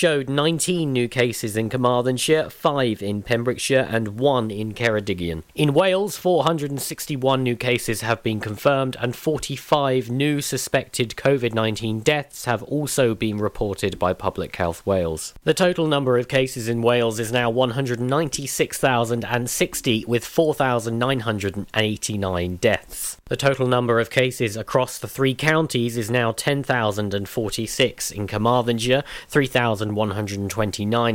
showed 19 new cases in Carmarthenshire, 5 in Pembrokeshire and 1 in Ceredigion. In Wales, 461 new cases have been confirmed and 45 new suspected COVID-19 deaths have also been reported by Public Health Wales. The total number of cases in Wales is now 196,060 with 4,989 deaths. The total number of cases across the three counties is now 10,046 in Carmarthenshire, 3,129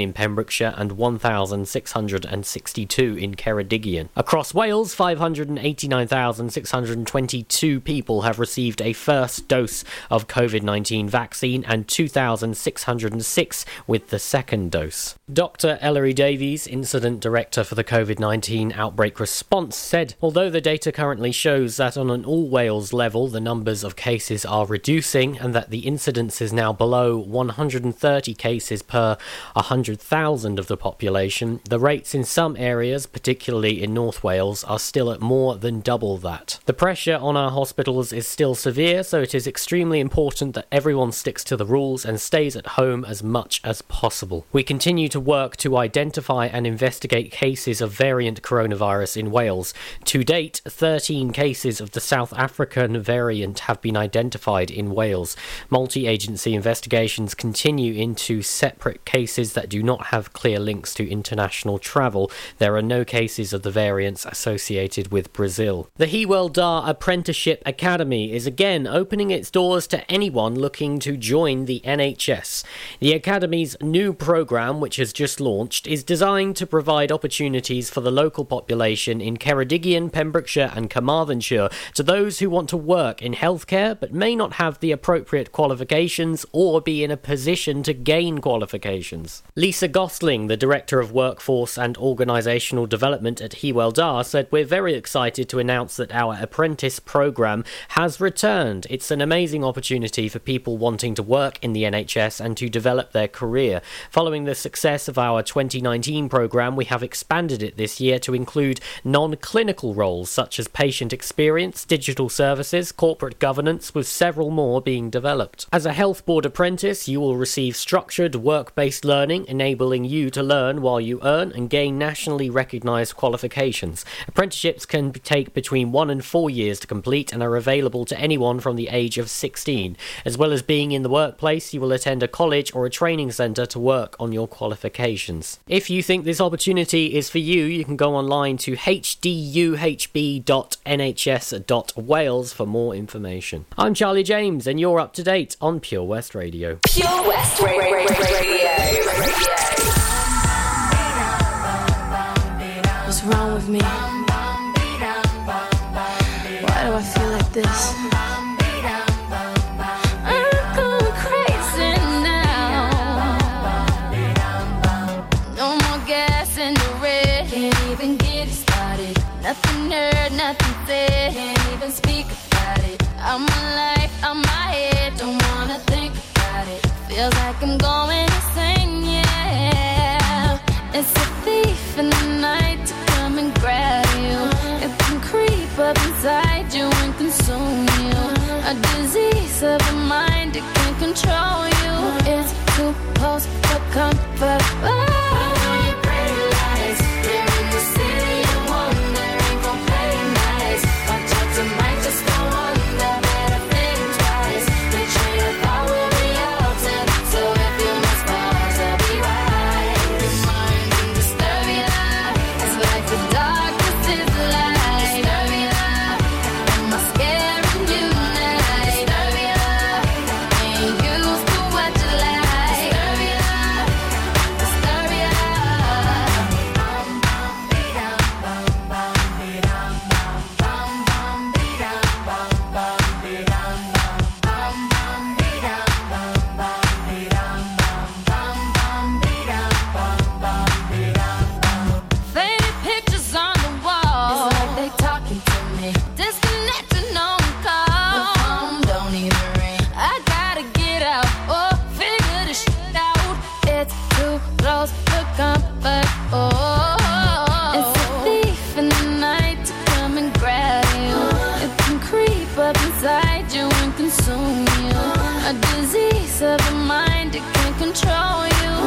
in Pembrokeshire and 1,662 in Ceredigion. Across Wales, 589,622 people have received a first dose of COVID-19 vaccine and 2,606 with the second dose. Dr. Ellery Davies, Incident Director for the COVID-19 Outbreak Response, said, although the data currently shows that on an all Wales level the numbers of cases are reducing and that the incidence is now below 130 cases per 100,000 of the population, the rates in some areas, particularly in North Wales, are still at more than double that. The pressure on our hospitals is still severe, so it is extremely important that everyone sticks to the rules and stays at home as much as possible. We continue to work to identify and investigate cases of variant coronavirus in Wales. To date, 13 cases of the South African variant have been identified in Wales. Multi-agency investigations continue into separate cases that do not have clear links to international travel. There are no cases of the variants associated with Brazil. The Heweldar Apprenticeship Academy is again opening its doors to anyone looking to join the NHS. The Academy's new programme, which has just launched, is designed to provide opportunities for the local population in Ceredigion, Pembrokeshire and Carmarthenshire to those who want to work in healthcare but may not have the appropriate qualifications or be in a position to gain qualifications. Lisa Gosling, the Director of Workforce and Organisational Development at Heweldar, said, we're very excited to announce that our apprentice programme has returned. It's an amazing opportunity for people wanting to work in the NHS and to develop their career. Following the success of our 2019 programme, we have expanded it this year to include non-clinical roles such as patient experience, digital services, corporate governance, with several more being developed. As a health board apprentice, you will receive structured work-based learning, enabling you to learn while you earn and gain nationally recognised qualifications. Apprenticeships can take between 1 and 4 years to complete and are available to anyone from the age of 16. As well as being in the workplace, you will attend a college or a training centre to work on your qualifications. If you think this opportunity is for you, you can go online to hduhb.nhs.wales for more information. I'm Charlie James and you're up to date on Pure West Radio. Pure West Radio. What's wrong with me? Why do I feel like this? Nothing heard, nothing said, can't even speak about it. I'm alive, I'm my head, don't wanna think about it. Feels like I'm going insane, yeah. It's a thief in the night to come and grab you. It can creep up inside you and consume you. A disease of the mind, it can control you. It's too close for comfort. Oh. Consume you, a disease of the mind, it can control you.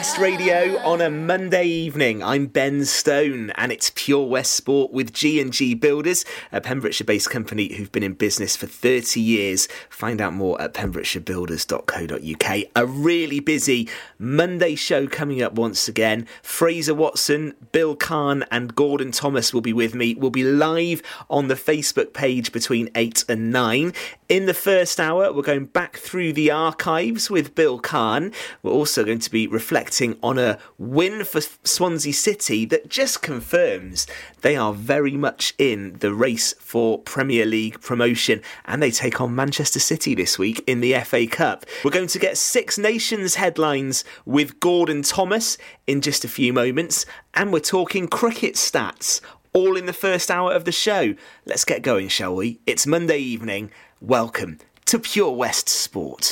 West Radio on a Monday evening. I'm Ben Stone and it's Pure West Sport with G&G Builders, a Pembrokeshire-based company who've been in business for 30 years. Find out more at pembrokeshirebuilders.co.uk. A really busy Monday show coming up once again. Fraser Watson, Bill Kahn and Gordon Thomas will be with me. We'll be live on the Facebook page between 8 and 9. In the first hour, we're going back through the archives with Bill Kahn. We're also going to be reflecting on a win for Swansea City that just confirms they are very much in the race for Premier League promotion, and they take on Manchester City this week in the FA Cup. We're going to get Six Nations headlines with Gordon Thomas in just a few moments, and we're talking cricket stats, all in the first hour of the show. Let's get going, shall we? It's Monday evening. Welcome to Pure West Sport.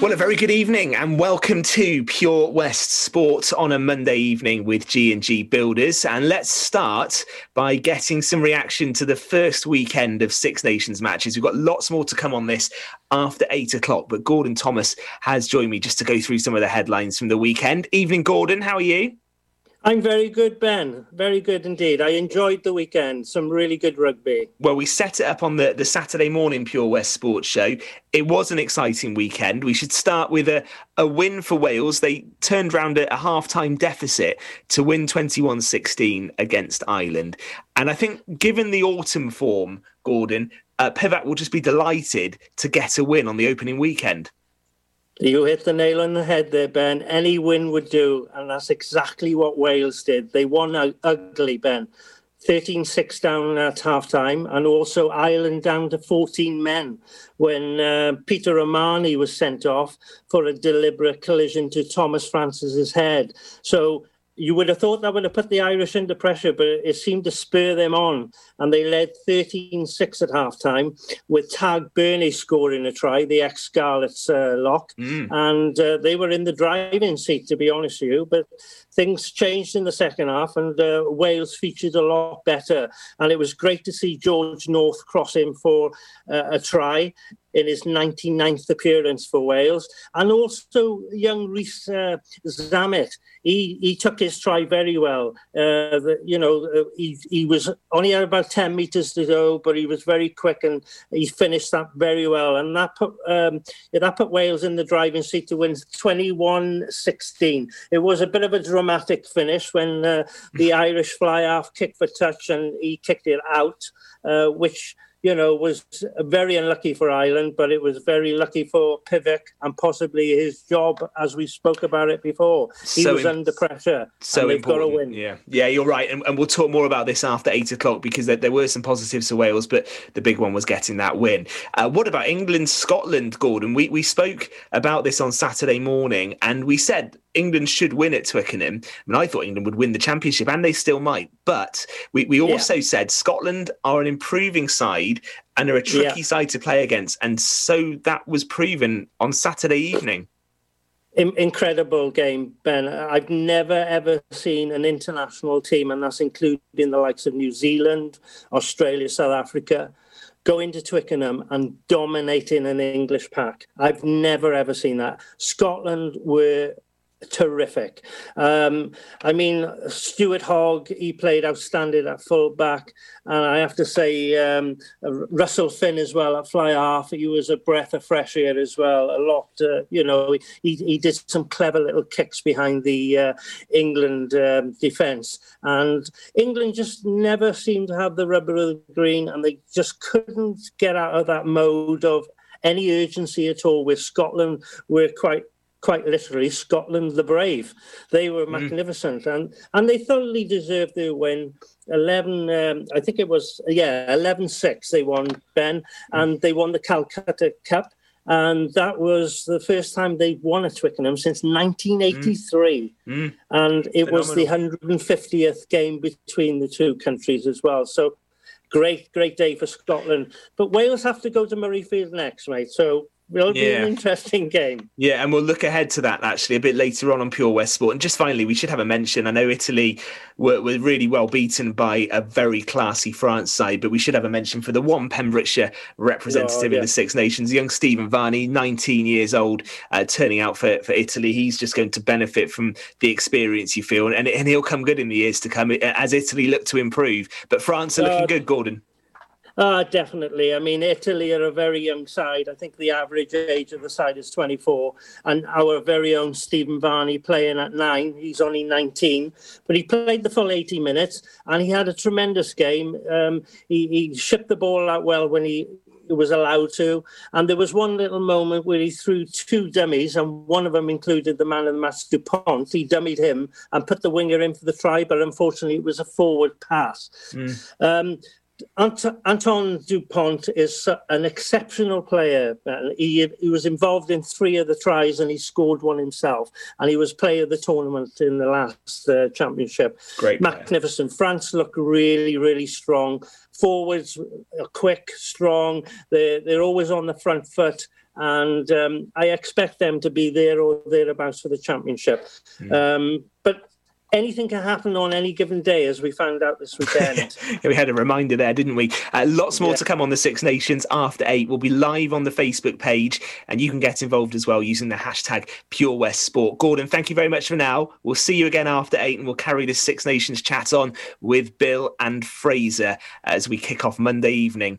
Well, a very good evening and welcome to Pure West Sport on a Monday evening with G&G Builders. And let's start by getting some reaction to the first weekend of Six Nations matches. We've got lots more to come on this after 8 o'clock, but Gordon Thomas has joined me just to go through some of the headlines from the weekend. Evening, Gordon. How are you? I'm very good, Ben. Very good indeed. I enjoyed the weekend. Some really good rugby. Well, we set it up on the Saturday morning Pure West Sports show. It was an exciting weekend. We should start with a win for Wales. They turned round a half-time deficit to win 21-16 against Ireland. And I think given the autumn form, Gordon, Pivac will just be delighted to get a win on the opening weekend. You hit the nail on the head there, Ben. Any win would do, and that's exactly what Wales did. They won out ugly, Ben. 13-6 down at half-time, and also Ireland down to 14 men when Peter Romani was sent off for a deliberate collision to Thomas Francis's head. So you would have thought that would have put the Irish under pressure, but it seemed to spur them on. And they led 13-6 at half-time with Tag Burney scoring a try, the ex-Scarlets lock. And they were in the driving seat, to be honest with you. But things changed in the second half and Wales featured a lot better. And it was great to see George North cross in for a try in his 99th appearance for Wales. And also young Rhys Zammit. He took his try very well. He was only had about 10 metres to go, but he was very quick and he finished that very well. And that put Wales in the driving seat to win 21-16. It was a bit of a dramatic finish when the Irish fly-half kicked for touch and he kicked it out, which was very unlucky for Ireland, but it was very lucky for Pivac and possibly his job, as we spoke about it before. He was under pressure, so and they've important. Got to win. Yeah, you're right. And we'll talk more about this after 8 o'clock because there were some positives for Wales, but the big one was getting that win. What about England, Scotland, Gordon? We spoke about this on Saturday morning and we said England should win at Twickenham. I mean, I thought England would win the championship and they still might, but we also said Scotland are an improving side and are a tricky side to play against. And so that was proven on Saturday evening. Incredible game, Ben. I've never, ever seen an international team, and that's including the likes of New Zealand, Australia, South Africa, go into Twickenham and dominating an English pack. I've never, ever seen that. Scotland were terrific. Stuart Hogg, he played outstanding at full-back, and I have to say Russell Finn as well at fly-half, he was a breath of fresh air as well. A lot, he did some clever little kicks behind the England defence, and England just never seemed to have the rubber of the green, and they just couldn't get out of that mode of any urgency at all. With Scotland, we're quite literally Scotland the Brave. They were magnificent and they thoroughly deserved their win. 11-6 they won, Ben, and they won the Calcutta Cup. And that was the first time they'd won at Twickenham since 1983. And it was the 150th game between the two countries as well. So great, great day for Scotland. But Wales have to go to Murrayfield next, mate. So it'll be an interesting game. Yeah, and we'll look ahead to that, actually, a bit later on Pure West Sport. And just finally, we should have a mention. I know Italy were really well beaten by a very classy France side, but we should have a mention for the one Pembrokeshire representative in the Six Nations, young Stephen Varney, 19 years old, turning out for Italy. He's just going to benefit from the experience, you feel, and he'll come good in the years to come as Italy look to improve. But France are looking good, Gordon. Definitely. I mean, Italy are a very young side. I think the average age of the side is 24. And our very own Stephen Varney playing at 9. He's only 19. But he played the full 80 minutes and he had a tremendous game. He shipped the ball out well when he was allowed to. And there was one little moment where he threw two dummies and one of them included the man of the match, Dupont. He dummied him and put the winger in for the try. But unfortunately, it was a forward pass. Anton Dupont is an exceptional player. He was involved in 3 of the tries and he scored one himself. And he was player of the tournament in the last championship. Great, magnificent. Man. France look really, really strong. Forwards are quick, strong. They're always on the front foot. And I expect them to be there or thereabouts for the championship. But anything can happen on any given day, as we found out this weekend. We had a reminder there, didn't we? Lots more to come on the Six Nations after 8. We'll be live on the Facebook page, and you can get involved as well using the hashtag PureWestSport. Gordon, thank you very much for now. We'll see you again after 8, and we'll carry this Six Nations chat on with Bill and Fraser as we kick off Monday evening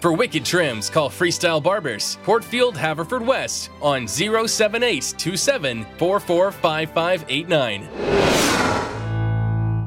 For wicked trims, call Freestyle Barbers, Portfield, Haverfordwest, on 07827445589.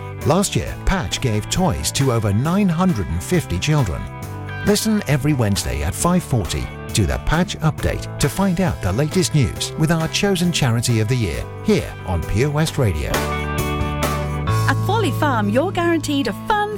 Last year, Patch gave toys to over 950 children. Listen every Wednesday at 5:40 to the Patch Update to find out the latest news with our chosen charity of the year here on Pure West Radio. At Folly Farm, you're guaranteed a fun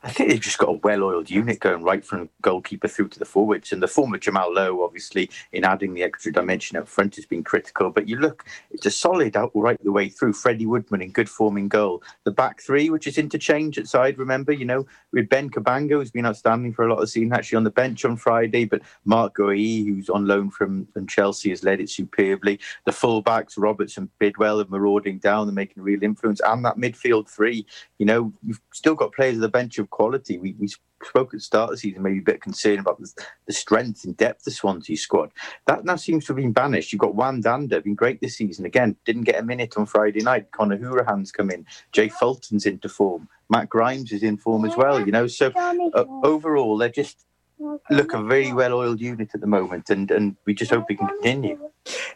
I think they've just got a well-oiled unit going right from goalkeeper through to the forwards. And the form of Jamal Lowe, obviously, in adding the extra dimension up front has been critical. But you look, it's a solid out right the way through. Freddie Woodman in good form in goal. The back three, which is interchange at side, remember, you know, with Ben Cabango, who's been outstanding for a lot of season, actually on the bench on Friday. But Mark Goyee, who's on loan from Chelsea, has led it superbly. The full-backs, Roberts and Bidwell, are marauding down and making real influence. And that midfield three, you know, you've still got players at the bench of quality. We spoke at the start of the season, maybe a bit concerned about the strength and depth of Swansea's squad. That now seems to have been banished. You've got Wan Danda, been great this season. Again, didn't get a minute on Friday night. Conor Hourihane's come in. Jay Fulton's into form. Matt Grimes is in form as well, you know. So overall, they just look a very well-oiled unit at the moment, and we just hope we can continue.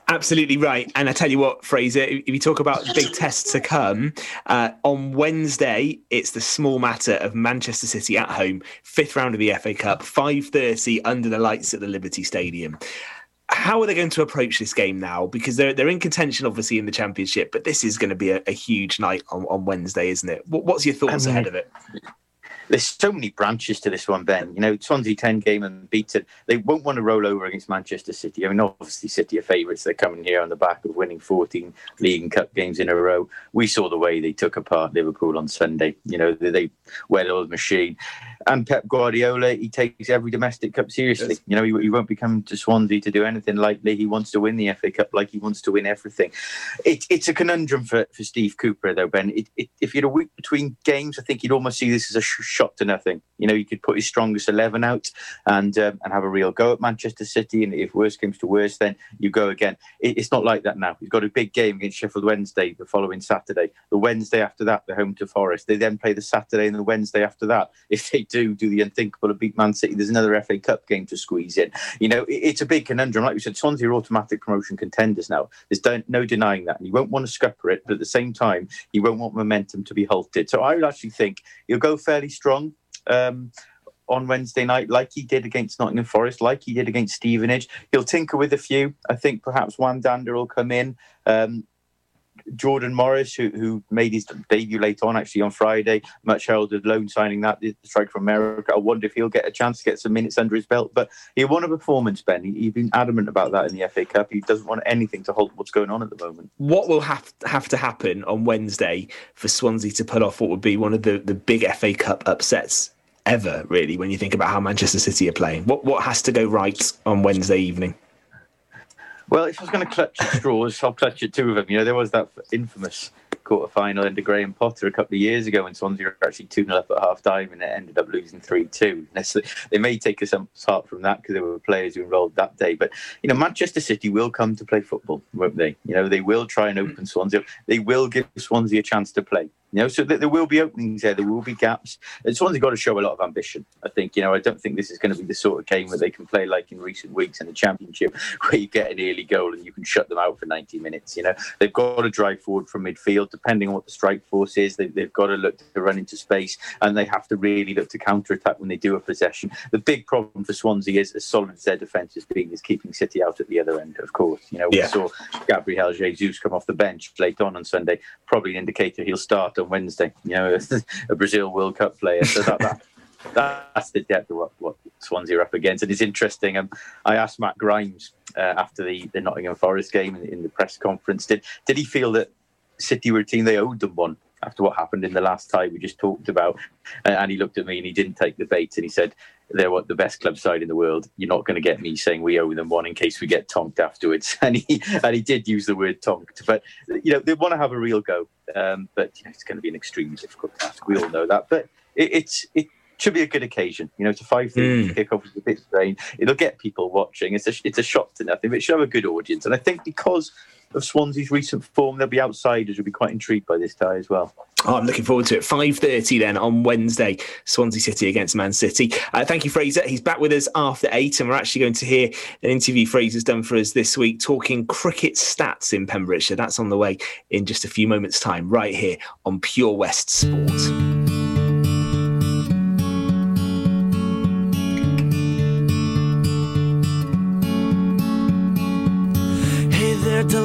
Absolutely right. And I tell you what, Fraser, if you talk about big tests to come, on Wednesday, it's the small matter of Manchester City at home, fifth round of the FA Cup, 5:30 under the lights at the Liberty Stadium. How are they going to approach this game now? Because they're in contention, obviously, in the Championship, but this is going to be a huge night on Wednesday, isn't it? What's your thoughts ahead of it? There's so many branches to this one, Ben. You know, Swansea 10 game unbeaten. They won't want to roll over against Manchester City. I mean, obviously, City are favourites. They're coming here on the back of winning 14 League and Cup games in a row. We saw the way they took apart Liverpool on Sunday. You know, they well-oiled machine. And Pep Guardiola, he takes every domestic cup seriously. Yes. You know, he won't be coming to Swansea to do anything lightly. He wants to win the FA Cup like he wants to win everything. It's a conundrum for Steve Cooper, though, Ben. If you had a week between games, I think you'd almost see this as a shot to nothing. You know, you could put his strongest 11 out and have a real go at Manchester City, and if worse comes to worse, then you go again. It's not like that now. He's got a big game against Sheffield Wednesday the following Saturday. The Wednesday after that, they're home to Forest. They then play the Saturday and the Wednesday after that. If they do the unthinkable and beat Man City, there's another FA Cup game to squeeze in. You know, it's a big conundrum. Like we said, Swansea are automatic promotion contenders now. There's no denying that. And you won't want to scupper it, but at the same time, you won't want momentum to be halted. So I would actually think he'll go fairly strong on Wednesday night, like he did against Nottingham Forest, like he did against Stevenage. He'll tinker with a few. I think perhaps Wan Danda will come in. Jordan Morris, who made his debut late on, actually on Friday, much heralded loan signing, that the strike from America. I wonder if he'll get a chance to get some minutes under his belt. But he won a performance, Ben. He's been adamant about that in the FA Cup. He doesn't want anything to halt what's going on at the moment. What will have to happen on Wednesday for Swansea to put off what would be one of the big FA Cup upsets ever, really, when you think about how Manchester City are playing? What has to go right on Wednesday evening? Well, if I was going to clutch at straws, I'll clutch at two of them. You know, there was that infamous quarter-final under Graham Potter a couple of years ago when Swansea were actually 2-0 up at half-time and it ended up losing 3-2. They may take us apart from that because there were players who enrolled that day. But, you know, Manchester City will come to play football, won't they? You know, they will try and open Swansea. They will give Swansea a chance to play. You know, so there will be openings there. There will be gaps. And Swansea got to show a lot of ambition, I think. You know, I don't think this is going to be the sort of game where they can play like in recent weeks in the Championship, where you get an early goal and you can shut them out for 90 minutes. You know, they've got to drive forward from midfield, depending on what the strike force is. They've got to look to run into space, and they have to really look to counter-attack when they do a possession. The big problem for Swansea is, as solid as their defence has been, is keeping City out at the other end, of course. You know, we saw Gabriel Jesus come off the bench late on Sunday, probably an indicator he'll start on Wednesday, you know, a Brazil World Cup player. So that's the depth of what Swansea are up against. And it's interesting. I asked Matt Grimes after the Nottingham Forest game in the press conference, did he feel that City were a team they owed them one after what happened in the last tie we just talked about? And he looked at me and he didn't take the bait, and he said, they're the best club side in the world. You're not going to get me saying we owe them one in case we get tonked afterwards. And he did use the word tonked. But, you know, they want to have a real go. But you know, it's going to be an extremely difficult task. We all know that. But it should be a good occasion. You know, it's a 5:30 kick-off with a bit of rain. It'll get people watching. It's a shot to nothing, but it should have a good audience. And I think because of Swansea's recent form, they'll be outsiders. We'll be quite intrigued by this tie as well. Oh, I'm looking forward to it. 5:30 then on Wednesday, Swansea City against Man City. Thank you, Fraser. He's back with us after 8, and we're actually going to hear an interview Fraser's done for us this week talking cricket stats in Pembrokeshire. That's on the way in just a few moments' time, right here on Pure West Sport.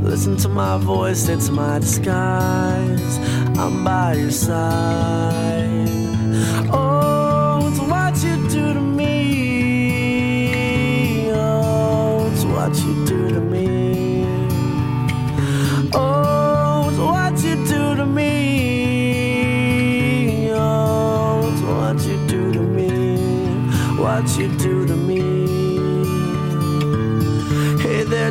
Listen to my voice, it's my disguise, I'm by your side. Oh, it's what you do to me. Oh, it's what you do to me. Oh, it's what you do to me. Oh, it's what you do to me. What you do to me. Hey there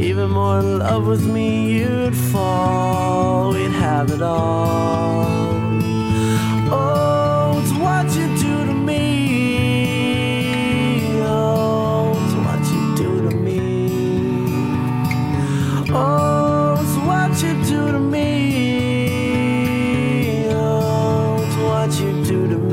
Even more in love with me, you'd fall, we'd have it all. Oh, it's what you do to me. Oh, it's what you do to me. Oh, it's what you do to me. Oh, it's what you do to me.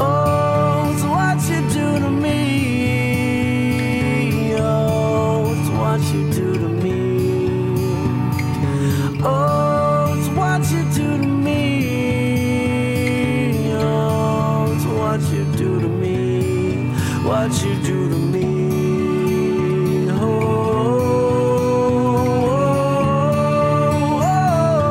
Oh, you do to me. Oh, it's what you do to me. Oh, it's what you do to me. What you do to me. Oh, oh, oh,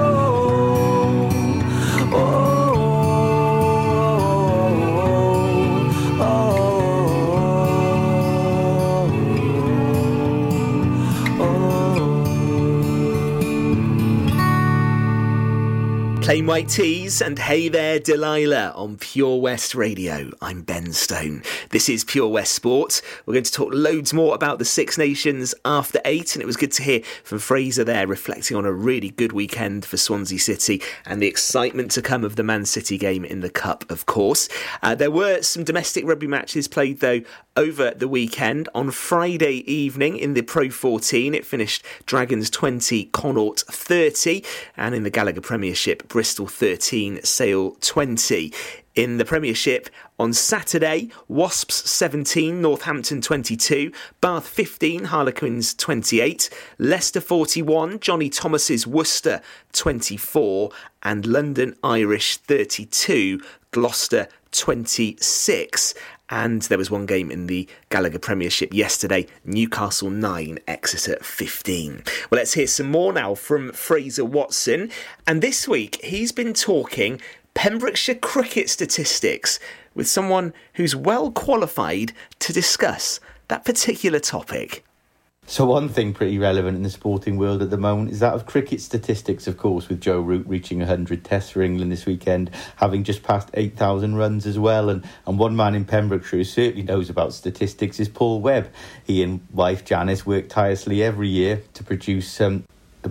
Plain White Tees and Hey There Delilah on Pure West Radio. I'm Ben Stone. This is Pure West Sport. We're going to talk loads more about the Six Nations after 8, and it was good to hear from Fraser there reflecting on a really good weekend for Swansea City and the excitement to come of the Man City game in the Cup, of course. There were some domestic rugby matches played, though, over the weekend. On Friday evening in the Pro 14, it finished Dragons 20, Connaught 30, and in the Gallagher Premiership, Bristol 13, Sale 20. In the Premiership, on Saturday, Wasps 17, Northampton 22, Bath 15, Harlequins 28, Leicester 41, Johnny Thomas's Worcester 24, and London Irish 32, Gloucester 26. And there was one game in the Gallagher Premiership yesterday, Newcastle 9, Exeter 15. Well, let's hear some more now from Fraser Watson. And this week, he's been talking Pembrokeshire cricket statistics with someone who's well qualified to discuss that particular topic. So one thing pretty relevant in the sporting world at the moment is that of cricket statistics, of course, with Joe Root reaching 100 tests for England this weekend, having just passed 8,000 runs as well. And one man in Pembrokeshire who certainly knows about statistics is Paul Webb. He and wife Janice work tirelessly every year to produce the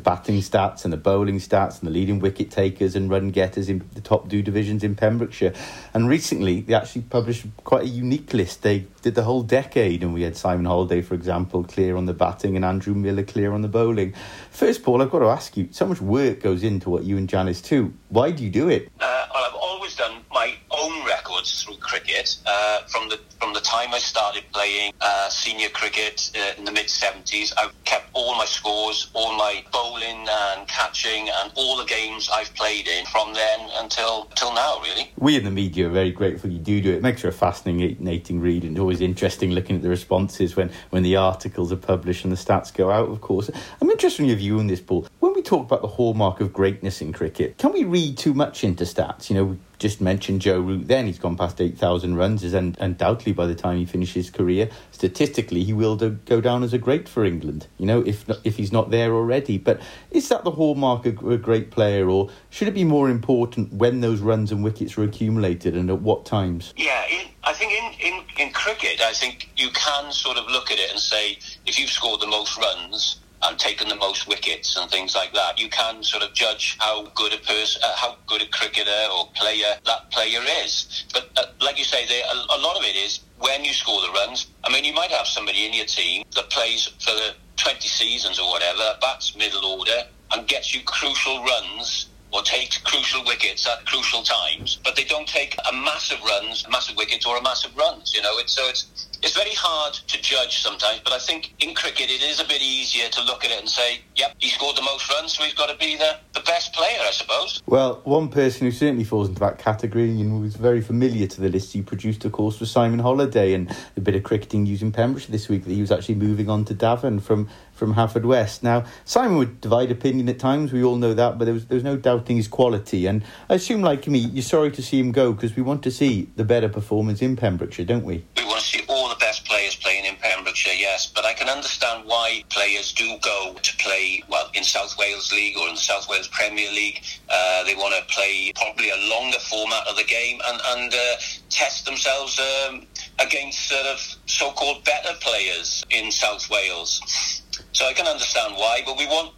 batting stats and the bowling stats and the leading wicket takers and run getters in the top two divisions in Pembrokeshire. And recently they actually published quite a unique list. They did the whole decade, and we had Simon Holday, for example, clear on the batting and Andrew Miller clear on the bowling. First, Paul, I've got to ask you, so much work goes into what you and Janice do. Why do you do it? Well, I've always done my own records through cricket from the time I started playing senior cricket in the mid-70s. I've kept all my scores, all my bowling and catching and all the games I've played in from then until now, really. We in the media are very grateful you do it. It makes for a fascinating read, and always interesting looking at the responses when the articles are published and the stats go out, of course. I'm interested in your view on this, Paul. When we talk about the hallmark of greatness in cricket, can we read too much into stats? You know, we just mentioned Joe Root then. He's gone past 8,000 runs, and undoubtedly by the time he finishes his career, statistically, he will go down as a great for England, you know, if he's not there already. But is that the hallmark of a great player, or should it be more important when those runs and wickets were accumulated and at what times? Yeah, I think in cricket, I think you can sort of look at it and say, if you've scored the most runs and taken the most wickets and things like that, you can sort of judge how good a cricketer or player that player is. But like you say, a lot of it is when you score the runs. I mean, you might have somebody in your team that plays for the 20 seasons or whatever, bats middle order, and gets you crucial runs or takes crucial wickets at crucial times, but they don't take massive wickets or massive runs, you know. It's very hard to judge sometimes, but I think in cricket it is a bit easier to look at it and say, yep, he scored the most runs, so he's got to be the best player, I suppose. Well, one person who certainly falls into that category and was very familiar to the list you produced, of course, was Simon Holliday, and a bit of cricketing news in Pembrokeshire this week that he was actually moving on to Davin from Haverfordwest. Now, Simon would divide opinion at times, we all know that, but there was no doubting his quality, and I assume, like me, you're sorry to see him go, because we want to see the better performance in Pembrokeshire, don't we? We want to see all the best players playing in Pembrokeshire, yes, but I can understand why players do go to play, well, in South Wales League or in the South Wales Premier League. They want to play probably a longer format of the game and test themselves against sort of so-called better players in South Wales. So I can understand why, but we want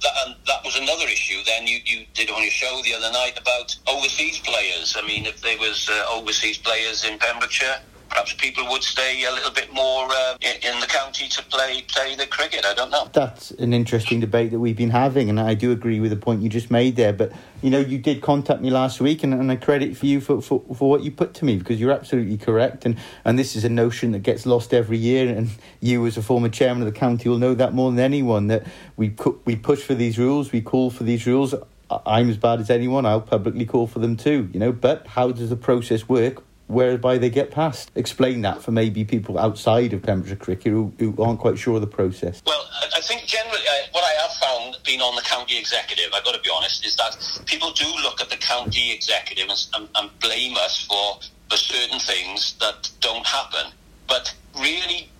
that, and that was another issue. Then you did on your show the other night about overseas players. I mean, if there was overseas players in Pembrokeshire, perhaps people would stay a little bit more in the county to play the cricket. I don't know. That's an interesting debate that we've been having, and I do agree with the point you just made there. But, you know, you did contact me last week, and I credit for you for what you put to me, because you're absolutely correct. And this is a notion that gets lost every year, and you, as a former chairman of the county, will know that more than anyone, that we push for these rules, we call for these rules. I'm as bad as anyone. I'll publicly call for them too, you know. But how does the process work whereby they get passed? Explain that for maybe people outside of Pembrokeshire cricket who aren't quite sure of the process. Well, I think generally what I have found being on the county executive, I've got to be honest, is that people do look at the county executive and blame us for certain things that don't happen. But really,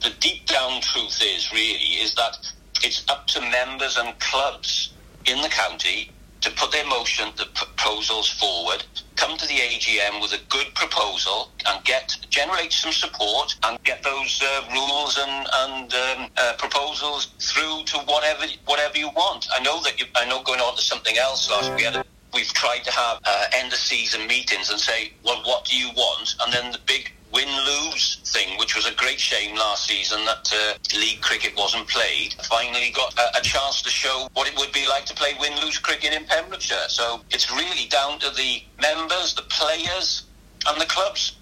the deep down truth is that it's up to members and clubs in the county to put their motion, the proposals forward, come to the AGM with a good proposal and generate some support and get those rules and proposals through to whatever you want. I know that going on to something else last week. We've tried to have end-of-season meetings and say, well, what do you want? And then the big win-lose thing, which was a great shame last season that league cricket wasn't played, finally got a chance to show what it would be like to play win-lose cricket in Pembrokeshire. So it's really down to the members, the players and the clubs.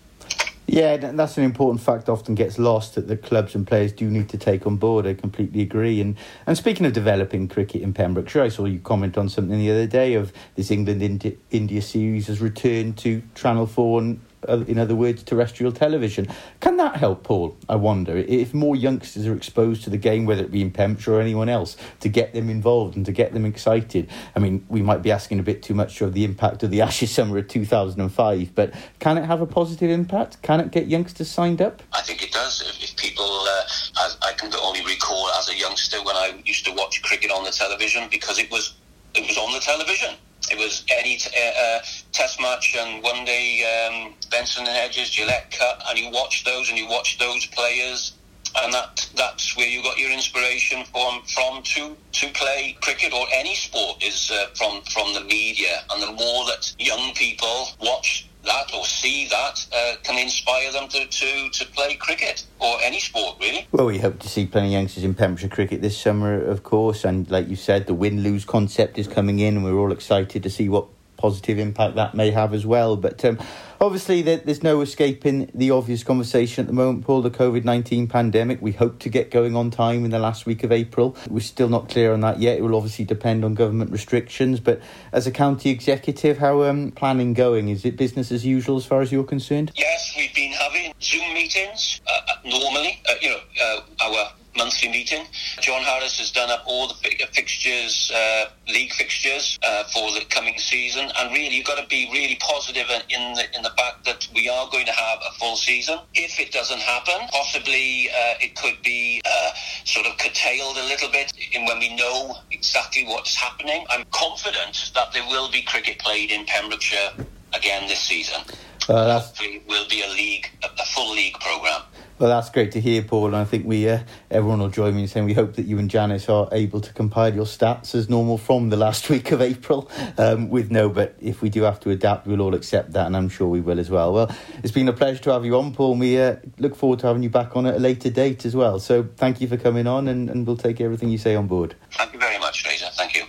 Yeah, that's an important fact often gets lost, that the clubs and players do need to take on board. I completely agree. And speaking of developing cricket in Pembrokeshire, I saw you comment on something the other day of this England-India series has returned to Channel 4 and, in other words, terrestrial television. Can that help, Paul? I wonder, if more youngsters are exposed to the game, whether it be in Pembrokeshire or anyone else, to get them involved and to get them excited. I mean, we might be asking a bit too much of the impact of the Ashes summer of 2005, but can it have a positive impact? Can it get youngsters signed up? I think it does. If people, I can only recall as a youngster when I used to watch cricket on the television, because it was on the television. It was any test match and one day Benson and Hedges, Gillette Cup, and you watched those players, and that's where you got your inspiration from to play cricket or any sport is from the media. And the more that young people watch that or see that can inspire them to play cricket or any sport, really. Well, we hope to see plenty of youngsters in Pembrokeshire cricket this summer, of course, and like you said, the win-lose concept is coming in and we're all excited to see what positive impact that may have as well. But obviously there's no escaping the obvious conversation at the moment, Paul, the COVID-19 pandemic. We hope to get going on time in the last week of April. We're still not clear on that yet. It will obviously depend on government restrictions, but as a county executive, how planning going? Is it business as usual as far as you're concerned? Yes, we've been having Zoom meetings normally, our monthly meeting. John Harris has done up all the fixtures, league fixtures for the coming season, and really you've got to be really positive in the fact that we are going to have a full season. If it doesn't happen, possibly it could be sort of curtailed a little bit when we know exactly what's happening. I'm confident that there will be cricket played in Pembrokeshire again this season. Hopefully it will be a full league programme. Well, that's great to hear, Paul, and I think we everyone will join me in saying we hope that you and Janice are able to compile your stats as normal from the last week of April but if we do have to adapt, we'll all accept that, and I'm sure we will as well. Well, it's been a pleasure to have you on, Paul, and we look forward to having you back on at a later date as well. So thank you for coming on, and we'll take everything you say on board. Thank you very much, Fraser. Thank you.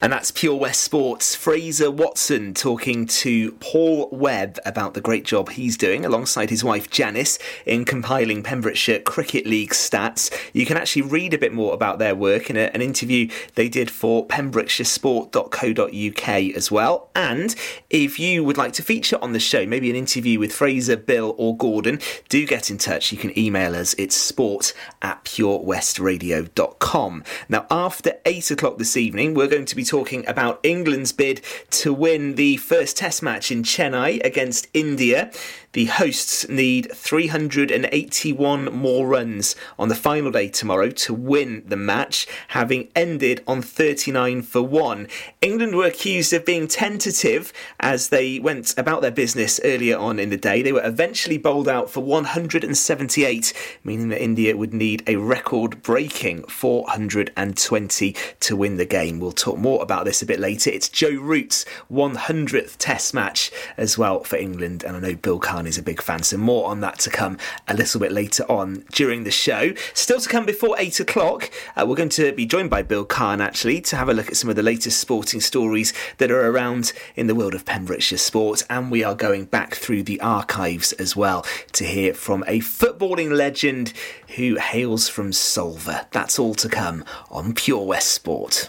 And that's Pure West Sports. Fraser Watson talking to Paul Webb about the great job he's doing alongside his wife Janice in compiling Pembrokeshire Cricket League stats. You can actually read a bit more about their work in an interview they did for pembrokeshiresport.co.uk as well. And if you would like to feature on the show, maybe an interview with Fraser, Bill or Gordon, do get in touch. You can email us. It's sport@purewestradio.com. Now, after 8 o'clock this evening, we're going to be talking about England's bid to win the first Test match in Chennai against India. The hosts need 381 more runs on the final day tomorrow to win the match, having ended on 39-1. England were accused of being tentative as they went about their business earlier on in the day. They were eventually bowled out for 178, meaning that India would need a record-breaking 420 to win the game. We'll talk more about this a bit later. It's Joe Root's 100th Test match as well for England, and I know Bill Khan is a big fan, so more on that to come a little bit later on during the show. Still to come before 8 o'clock, we're going to be joined by Bill Khan actually to have a look at some of the latest sporting stories that are around in the world of Pembrokeshire sport, and we are going back through the archives as well to hear from a footballing legend who hails from Solva. That's all to come on Pure West Sport.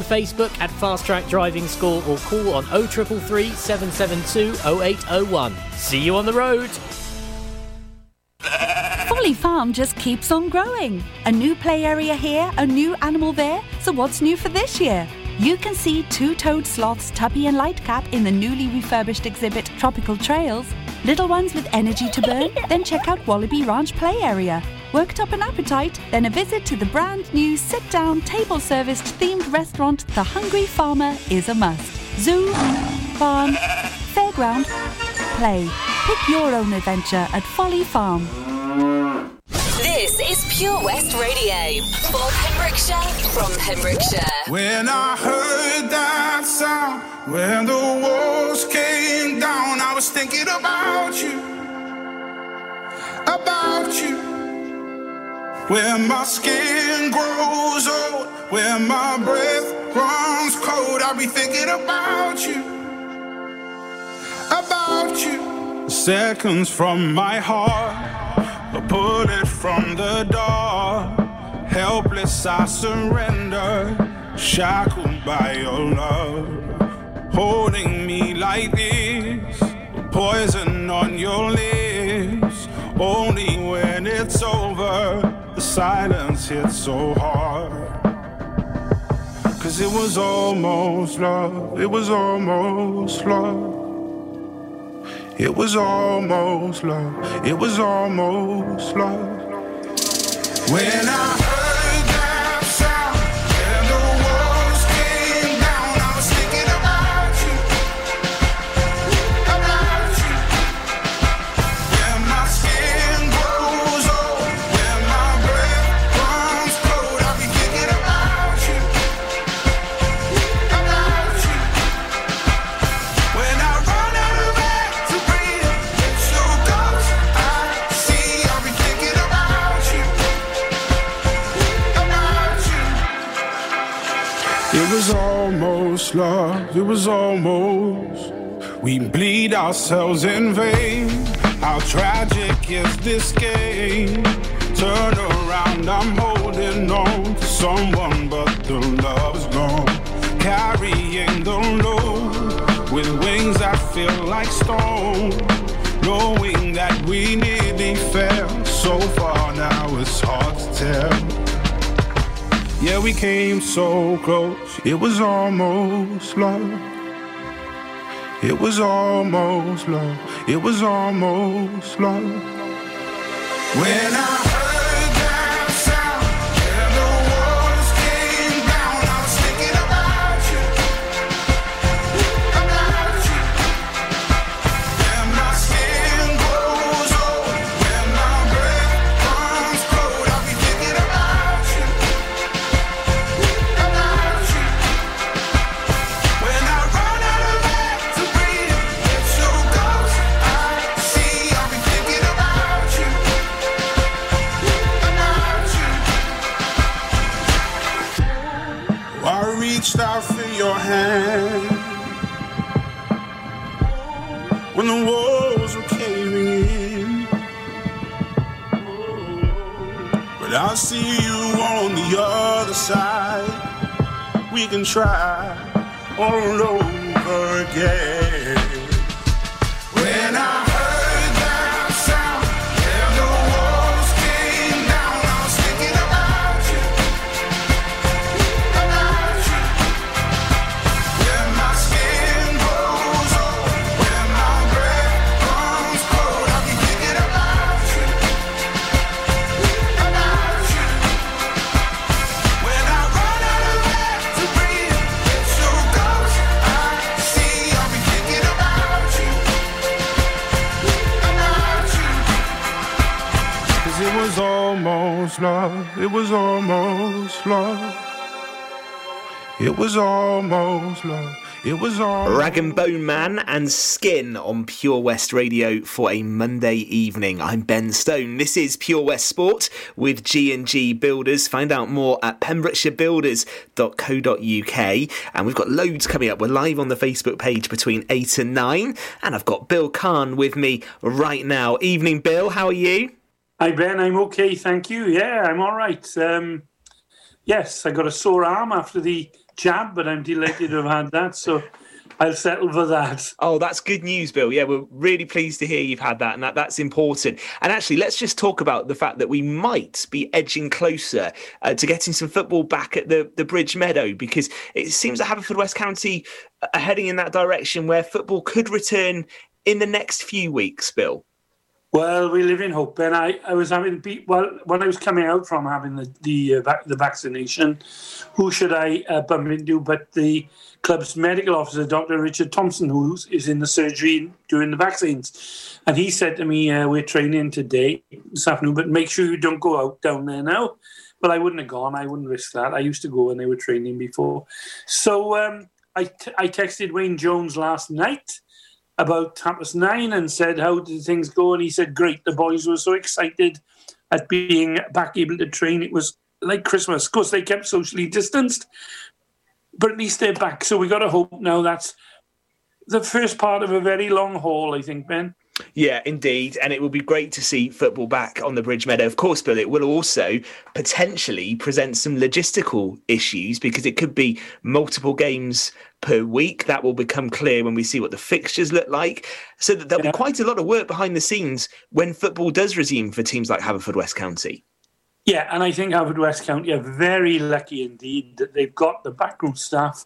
on Facebook at Fast Track Driving School or call on 0333 772 0801. See you on the road. Folly Farm just keeps on growing. A new play area here, a new animal there. So what's new for this year? You can see two-toed sloths Tuppy and Lightcap in the newly refurbished exhibit Tropical Trails, little ones with energy to burn, then check out Wallaby Ranch Play Area. Worked up an appetite? Then a visit to the brand new sit-down, table-serviced themed restaurant The Hungry Farmer is a must. Zoo, farm, fairground, play. Pick your own adventure at Folly Farm. This is Pure West Radio, for Pembrokeshire, from Pembrokeshire. When I heard that sound, when the walls came down, I was thinking about you. Where my skin grows old, where my breath runs cold, I'll be thinking about you. Seconds from my heart, a bullet from the door, helpless I surrender, shackled by your love, holding me like this, poison on your lips, only when it's over, the silence hits so hard, 'cause it was almost love, it was almost love. It was almost love, it was almost love. When I heard that sound, when the walls came down, I was thinking about you, when my skin grows old, when my breath runs cold, I'll be thinking about you, when I run out of air to breathe, so close I see, I'll be thinking about you. It was almost love, it was almost. We bleed ourselves in vain. How tragic is this game? Turn around, I'm holding on to someone, but the love's gone. Carrying the load with wings that feel like stone, knowing that we nearly fell. So far now it's hard to tell. Yeah, we came so close. It was almost love. It was almost love. It was almost love. When I heard that sound, when the walls came down, I was thinking about you, when my skin grows old, when my breath runs cold, I'll be thinking about you, when I run out of air to breathe, it's so close I see, I'll be thinking about you. I reached out for your hand when the walls were caving in, but I see you on the other side. We can try all over again. When I heard that sound, when the walls came down, I was thinking about you, when my skin grows old, when my breath runs cold, I'll be thinking about you, when I run out of air to breathe, it's so close I see, I'll be thinking about you, 'cause it was almost love, it was almost love. It was almost love, it was almost. Rag and Bone Man and Skin on Pure West Radio for a Monday evening. I'm Ben Stone. This is Pure West Sport with G&G Builders. Find out more at pembrokeshirebuilders.co.uk. And we've got loads coming up. We're live on the Facebook page between 8 and 9. And I've got Bill Khan with me right now. Evening, Bill. How are you? Hi, Ben. I'm OK, thank you. Yeah, I'm all right. Yes, I got a sore arm after the jab, but I'm delighted to have had that, so I'll settle for that. Oh, that's good news, Bill. Yeah, we're really pleased to hear you've had that, and that's important. And actually, let's just talk about the fact that we might be edging closer to getting some football back at the Bridge Meadow, because it seems that Haverfordwest County are heading in that direction where football could return in the next few weeks, Bill. Well, we live in hope, and I was having when I was coming out from having the vaccination, who should I bump into but the club's medical officer, Dr. Richard Thompson, who is in the surgery during the vaccines, and he said to me, "We're training today this afternoon, but make sure you don't go out down there now." Well, I wouldn't have gone. I wouldn't risk that. I used to go when they were training before. So I texted Wayne Jones last night about 9:30 and said, how did things go? And he said, great. The boys were so excited at being back able to train. It was like Christmas. Of course, they kept socially distanced, but at least they're back. So we got to hope now that's the first part of a very long haul, I think, Ben. Yeah, indeed. And it will be great to see football back on the Bridge Meadow. Of course, Bill, it will also potentially present some logistical issues because it could be multiple games per week. That will become clear when we see what the fixtures look like. So that there'll be quite a lot of work behind the scenes when football does resume for teams like Haverfordwest County. Yeah, and I think Haverfordwest County are very lucky indeed that they've got the backroom staff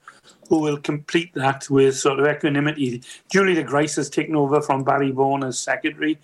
who will complete that with sort of equanimity. Julie de Grace has taken over from Barry Vaughan as secretary.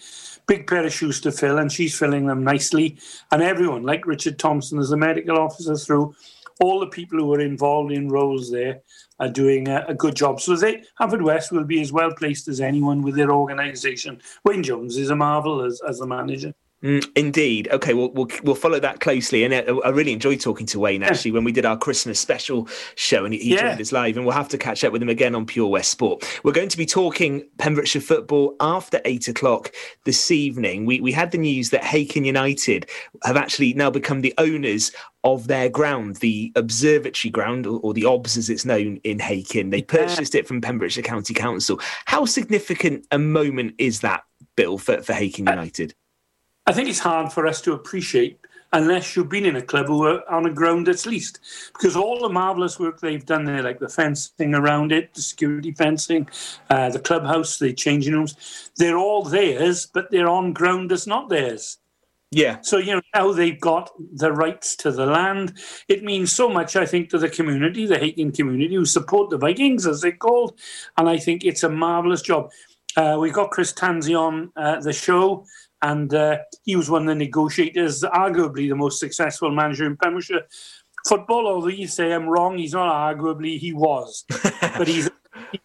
Big pair of shoes to fill, and she's filling them nicely. And everyone, like Richard Thompson as the medical officer through, all the people who are involved in roles there are doing a good job. So Haverfordwest will be as well placed as anyone with their organisation. Wayne Jones is a marvel as the manager. Indeed. OK, we'll follow that closely. And I really enjoyed talking to Wayne, actually, when we did our Christmas special show and he joined us live. And we'll have to catch up with him again on Pure West Sport. We're going to be talking Pembrokeshire football after 8:00 this evening. We had the news that Hakin United have actually now become the owners of their ground, the Observatory ground, or the OBS as it's known in Hakin. They purchased it from Pembrokeshire County Council. How significant a moment is that, Bill, for Hakin United? I think it's hard for us to appreciate unless you've been in a club who are on a ground that's leased, because all the marvellous work they've done there, like the fencing around it, the security fencing, the clubhouse, the changing rooms, they're all theirs, but they're on ground that's not theirs. Yeah. So, now they've got the rights to the land. It means so much, I think, to the community, the Hakin community, who support the Vikings, as they're called, and I think it's a marvellous job. We've got Chris Tanzi on the show, and he was one of the negotiators, arguably the most successful manager in Pembrokeshire football. Although you say I'm wrong, he's not arguably, he was. But he's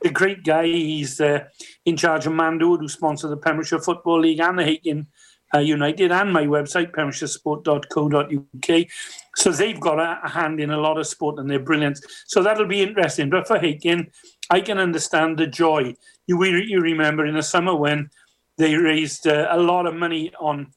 a great guy. He's in charge of Mandood, who sponsored the Pembrokeshire Football League and the Hakin United, and my website, pembrokeshiresport.co.uk. So they've got a hand in a lot of sport and they're brilliant. So that'll be interesting. But for Hakin, I can understand the joy. You remember in the summer when they raised a lot of money on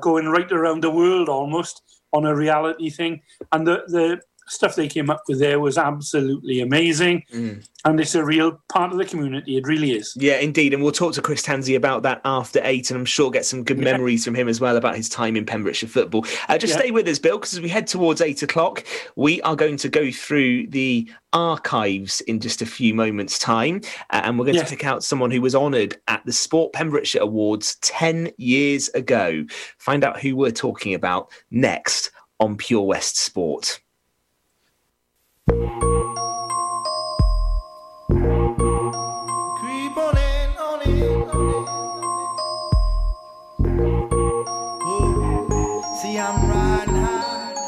going right around the world almost on a reality thing. And the stuff they came up with there was absolutely amazing. Mm. And it's a real part of the community. It really is. Yeah, indeed. And we'll talk to Chris Tanzi about that after 8:00. And I'm sure get some good memories from him as well about his time in Pembrokeshire football. Stay with us, Bill, because as we head towards 8:00, we are going to go through the archives in just a few moments' time. And we're going to pick out someone who was honoured at the Sport Pembrokeshire Awards 10 years ago. Find out who we're talking about next on Pure West Sport. I'm riding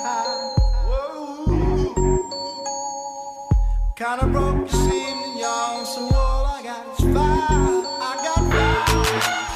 high. Whoa. Kinda broke, you seem young, so all I got is fire.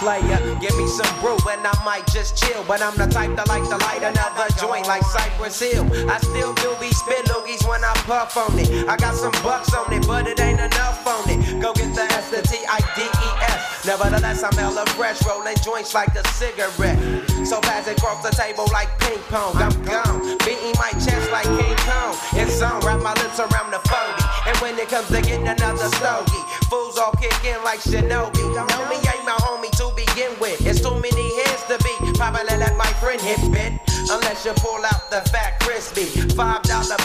Player, give me some brew and I might just chill. But I'm the type that like to light another joint like Cypress Hill. I still do be spit loogies when I puff on it. I got some bucks on it, but it ain't enough on it. Go get the S, the TIDES. Nevertheless, I'm hella fresh, rolling joints like a cigarette. So pass it across the table like ping pong. I'm gone, beating my chest like King Kong. It's on, wrap my lips around the 40. And when it comes to getting another stogie, fools all kick in like Shinobi. Know me ain't my homie too. Begin with. It's too many heads to be traveling at my friend hit bit. Unless you pull out the fat crispy $5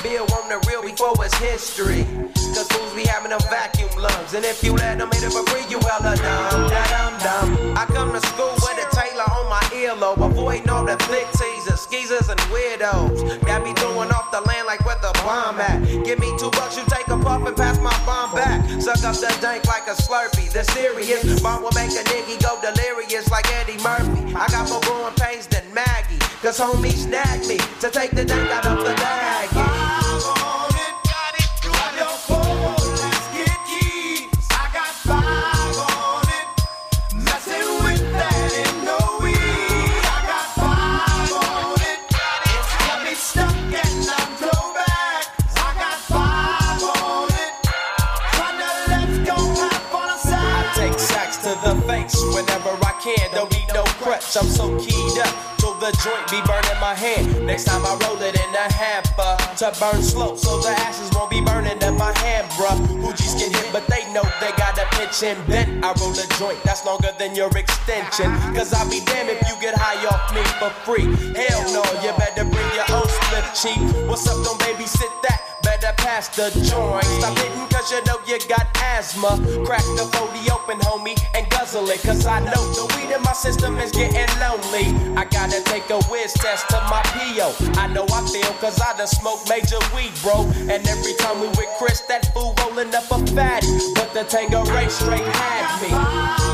bill on the real before it's history. Cause fools be having them vacuum lungs, and if you let them hit it for free, you hella dumb. I come to school with a Taylor on my earlobe, avoiding all the flick teasers, skeezers and weirdos that be throwing off the land like where the bomb at. Give me $2, you take a puff and pass my bomb back. Suck up the dank like a Slurpee, the serious bomb will make a nigga go delirious like Eddie Murphy. I got more growing pains than Maggie, cause homie snagged me to take the dank out of the bag. Whenever I can, don't need no crutch. I'm so keyed up till the joint be burning my hand. Next time I roll it in a hamper to burn slow, so the ashes won't be burning up my hand, bruh. Hoogies get hit, but they know they got a pitch and bent. I roll a joint that's longer than your extension, cause I'll be damned if you get high off me for free. Hell no, you better bring your own slip cheek. What's up, don't babysit that? Better pass the joint. Stop hitting cause you know you got asthma. Crack the 40 open, homie, and guzzle it, cause I know the weed in my system is getting lonely. I gotta take a whiz test to my P.O. I know I feel cause I done smoked major weed, bro. And every time we with Chris, that fool rolling up a fatty, but the Tangeray straight had me.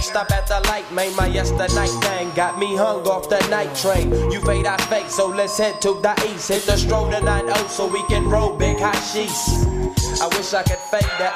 Stop at the light, man, my yesternight thing got me hung off the night train. You fade, I fake, so let's head to the east. Hit the stroll to 9-0 so we can roll big hashish. I wish I could fade the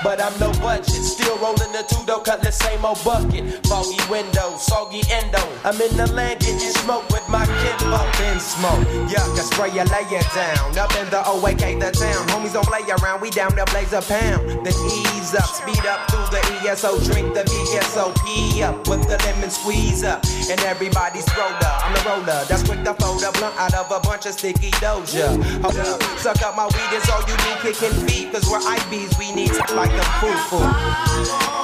8, but I'm no budget. Still rolling the 2 though, cut the same old bucket. Foggy window, soggy endo, I'm in the land getting smoke with my kinfolk. In smoke, yuck, I spray you, lay you down. Up in the OAK, the town, homies don't play around. We down to blaze a pound, then ease up. Speed up through the ESO, drink the VSOP up with the lemon squeeze up. And everybody's roller, I'm the roller that's quick to fold up blunt out of a bunch of sticky doja. Hold up, suck up my weed, it's all you need, kicking feet. Cause we're IBs, we need to like a foo-foo.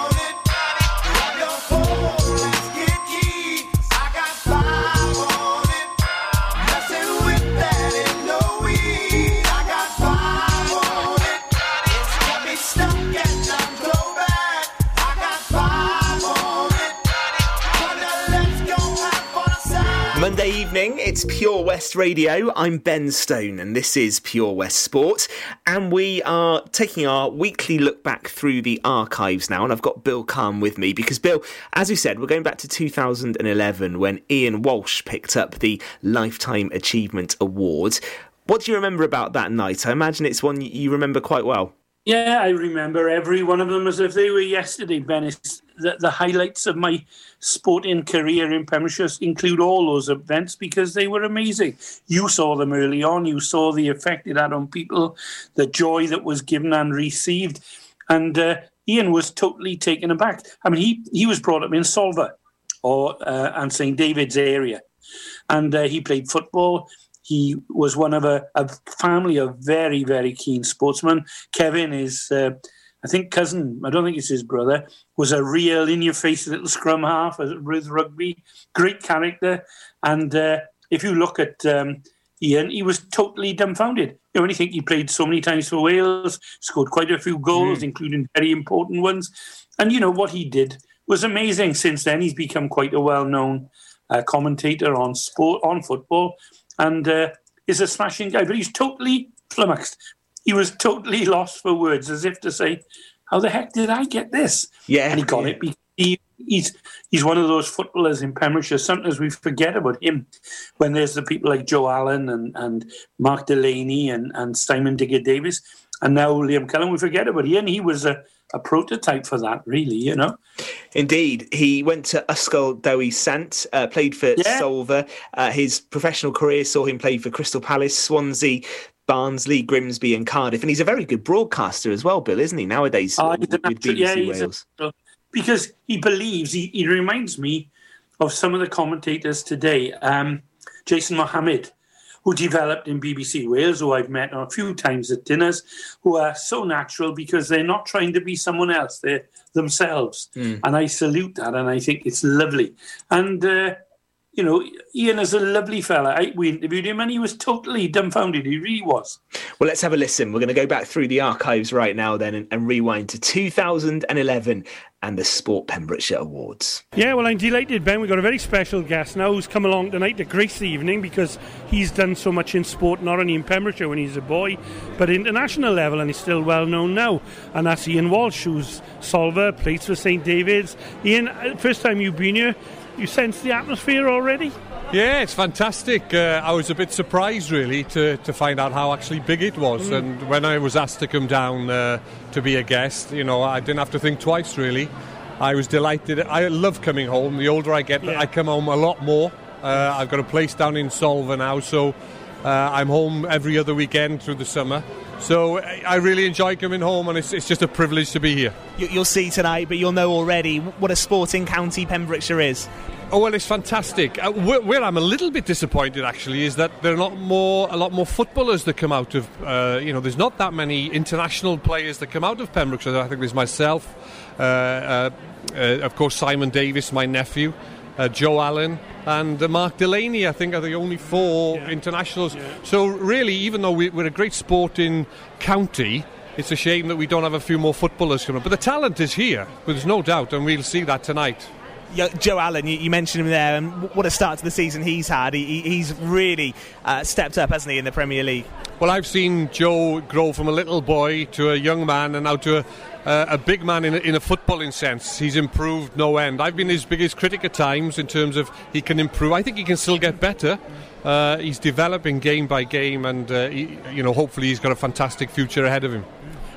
Monday evening, it's Pure West Radio. I'm Ben Stone and this is Pure West Sport. And we are taking our weekly look back through the archives now. And I've got Bill Carm with me because, Bill, as we said, we're going back to 2011 when Ian Walsh picked up the Lifetime Achievement Award. What do you remember about that night? I imagine it's one you remember quite well. Yeah, I remember every one of them as if they were yesterday, Ben. The highlights of my sporting career in Pembrokeshire include all those events because they were amazing. You saw them early on. You saw the effect it had on people, the joy that was given and received. And Ian was totally taken aback. I mean, he was brought up in Solva and St. David's area. And he played football. He was one of a family of very, very keen sportsmen. Kevin is, I think, cousin, I don't think it's his brother, was a real in-your-face little scrum half with rugby. Great character. And if you look at Ian, he was totally dumbfounded. You know, when you think he played so many times for Wales, scored quite a few goals, including very important ones. And, you know, what he did was amazing. Since then, he's become quite a well-known commentator on sport, on football. And is a smashing guy, but he's totally flummoxed. He was totally lost for words, as if to say, how the heck did I get this? Yeah. And he got it. He's one of those footballers in Pembrokeshire. Sometimes we forget about him when there's the people like Joe Allen and Mark Delaney and Simon Digger-Davis, and now Liam Cullen. We forget about Ian. He was a prototype for that, really, you know. Indeed. He went to Uskal Dewi Sant, played for Solva. His professional career saw him play for Crystal Palace, Swansea, Barnsley, Grimsby and Cardiff. And he's a very good broadcaster as well, Bill, isn't he, nowadays with BBC Wales? Because he believes, he reminds me of some of the commentators today. Jason Mohammed, who developed in BBC Wales, who I've met a few times at dinners, who are so natural because they're not trying to be someone else. They're themselves. Mm. And I salute that, and I think it's lovely. And, you know, Ian is a lovely fella. We interviewed him and he was totally dumbfounded. He really was. Well, let's have a listen. We're going to go back through the archives right now then and rewind to 2011 and the Sport Pembrokeshire Awards. Yeah, well, I'm delighted, Ben. We've got a very special guest now who's come along tonight to grace the evening because he's done so much in sport, not only in Pembrokeshire when he's a boy, but international level, and he's still well known now. And that's Ian Walsh, who's Solva, plays for St. David's. Ian, first time you've been here, you sense the atmosphere already? Yeah, it's fantastic. I was a bit surprised, really, to find out how actually big it was. Mm. And when I was asked to come down to be a guest, you know, I didn't have to think twice, really. I was delighted. I love coming home. The older I get, I come home a lot more. I've got a place down in Solva now, so I'm home every other weekend through the summer. So I really enjoy coming home, and it's just a privilege to be here. You'll see tonight, but you'll know already what a sporting county Pembrokeshire is. Oh, well, it's fantastic. Where I'm a little bit disappointed, actually, is that there are a lot more footballers that come out of, you know, there's not that many international players that come out of Pembrokeshire. I think there's myself, of course, Simon Davis, my nephew, Joe Allen and Mark Delaney, I think, are the only four internationals. Yeah. So really, even though we're a great sporting county, it's a shame that we don't have a few more footballers coming up. But the talent is here, there's no doubt, and we'll see that tonight. Yeah, Joe Allen, you mentioned him there, and what a start to the season he's had. He's really stepped up, hasn't he, in the Premier League? Well, I've seen Joe grow from a little boy to a young man and now to a big man in a footballing sense. He's improved no end. I've been his biggest critic at times in terms of he can improve. I think he can still get better. He's developing game by game, and hopefully he's got a fantastic future ahead of him.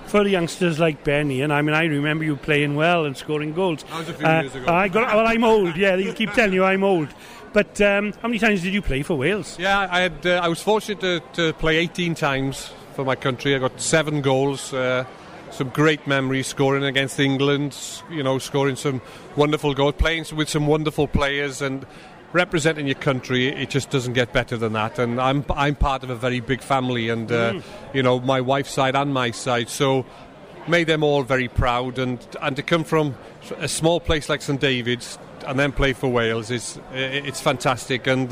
For youngsters like Benny, and I mean, I remember you playing well and scoring goals. That was a few years ago. I'm old, yeah, they keep telling you I'm old. But how many times did you play for Wales? Yeah, I was fortunate to play 18 times for my country. I got 7 goals, some great memories scoring against England, you know, scoring some wonderful goals, playing with some wonderful players, and representing your country, it just doesn't get better than that. And I'm part of a very big family, and you know, my wife's side and my side, so made them all very proud. And to come from a small place like St David's and then play for Wales it's fantastic. And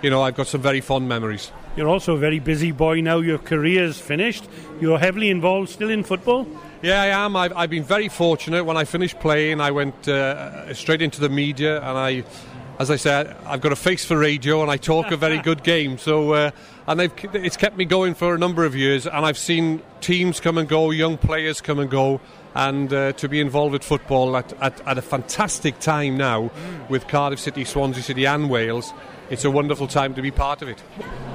you know, I've got some very fond memories. You're also a very busy boy now. Your career's finished. You're heavily involved still in football. Yeah, I am. I've been very fortunate. When I finished playing, I went straight into the media, and as I said, I've got a face for radio, and I talk a very good game. So, and it's kept me going for a number of years, and I've seen teams come and go, young players come and go, and to be involved with football at a fantastic time now with Cardiff City, Swansea City and Wales. It's a wonderful time to be part of it.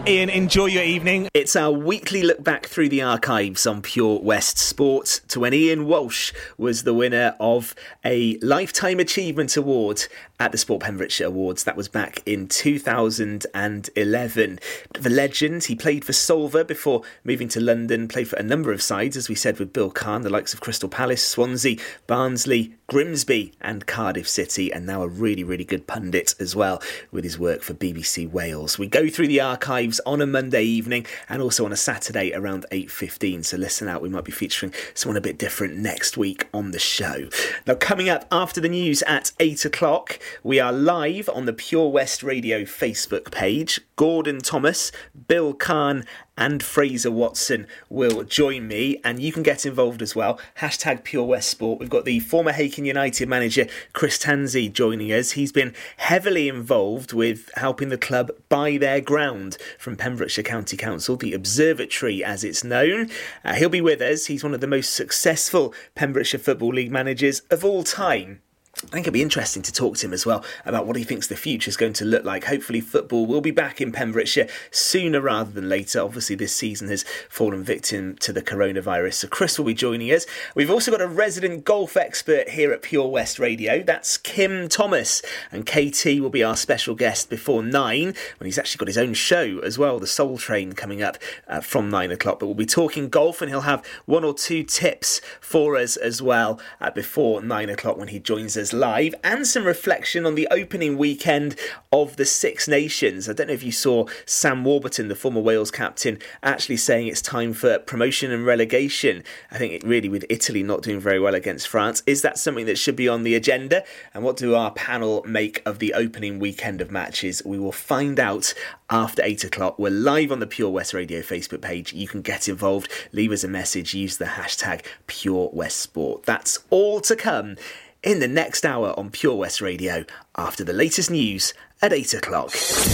Ian, enjoy your evening. It's our weekly look back through the archives on Pure West Sports to when Ian Walsh was the winner of a Lifetime Achievement Award at the Sport Pembrokeshire Awards. That was back in 2011. The legend, he played for Solva before moving to London, played for a number of sides, as we said, with Bill Kahn, the likes of Crystal Palace, Swansea, Barnsley, Grimsby and Cardiff City, and now a really, really good pundit as well with his work for BBC Wales. We go through the archives on a Monday evening and also on a Saturday around 8:15, so listen out, we might be featuring someone a bit different next week on the show. Now, coming up after the news at 8 o'clock, we are live on the Pure West Radio Facebook page. Gordon Thomas, Bill Kahn and Fraser Watson will join me, and you can get involved as well. #PureWestSport. We've got the former Hakin United manager Chris Tanzi joining us. He's been heavily involved with helping the club buy their ground from Pembrokeshire County Council, the Observatory as it's known. He'll be with us. He's one of the most successful Pembrokeshire Football League managers of all time. I think it'll be interesting to talk to him as well about what he thinks the future is going to look like. Hopefully football will be back in Pembrokeshire sooner rather than later. Obviously this season has fallen victim to the coronavirus. So Chris will be joining us. We've also got a resident golf expert here at Pure West Radio. That's Kim Thomas. And KT will be our special guest before 9, when he's actually got his own show as well, The Soul Train, coming up from 9 o'clock. But we'll be talking golf and he'll have one or two tips for us as well before 9 o'clock when he joins us live, and some reflection on the opening weekend of the Six Nations. I don't know if you saw Sam Warburton, the former Wales captain, actually saying it's time for promotion and relegation. I think it really, with Italy not doing very well against France, is that something that should be on the agenda? And what do our panel make of the opening weekend of matches? We will find out after 8 o'clock. We're live on the Pure West Radio Facebook page. You can get involved, leave us a message, use the hashtag #PureWestSport. That's all to come in the next hour on Pure West Radio, after the latest news at 8 o'clock. From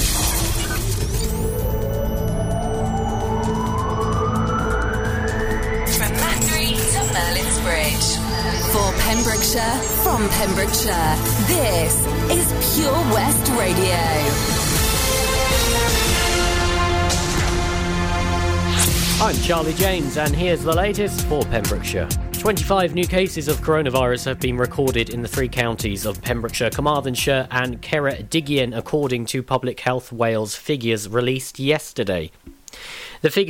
Bathory to Merlin's Bridge. For Pembrokeshire, from Pembrokeshire, this is Pure West Radio. I'm Charlie James, and here's the latest for Pembrokeshire. 25 new cases of coronavirus have been recorded in the three counties of Pembrokeshire, Carmarthenshire and Ceredigion, according to Public Health Wales figures released yesterday. The figures